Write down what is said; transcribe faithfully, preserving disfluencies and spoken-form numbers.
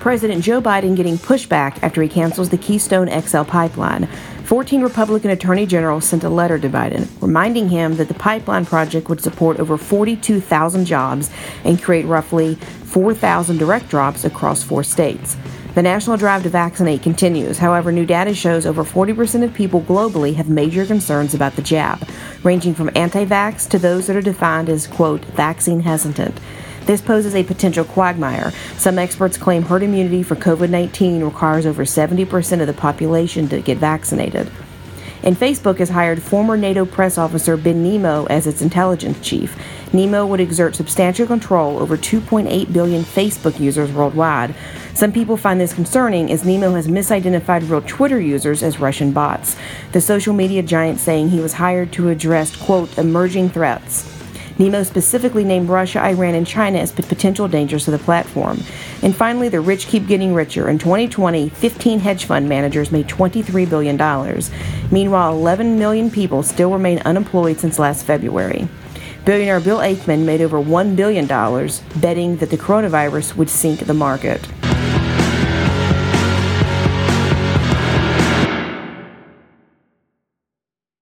President Joe Biden getting pushback after he cancels the Keystone X L pipeline. fourteen Republican attorney generals sent a letter to Biden, reminding him that the pipeline project would support over forty-two thousand jobs and create roughly four thousand direct jobs across four states. The national drive to vaccinate continues. However, new data shows over forty percent of people globally have major concerns about the jab, ranging from anti-vax to those that are defined as, quote, vaccine hesitant. This poses a potential quagmire. Some experts claim herd immunity for COVID nineteen requires over seventy percent of the population to get vaccinated. And Facebook has hired former NATO press officer Ben Nimmo as its intelligence chief. Nimmo would exert substantial control over two point eight billion Facebook users worldwide. Some people find this concerning, as Nimmo has misidentified real Twitter users as Russian bots. The social media giant saying he was hired to address, quote, emerging threats. Nimmo specifically named Russia, Iran, and China as potential dangers to the platform. And finally, the rich keep getting richer. In twenty twenty, fifteen hedge fund managers made twenty-three billion dollars. Meanwhile, eleven million people still remain unemployed since last February. Billionaire Bill Ackman made over one billion dollars, betting that the coronavirus would sink the market.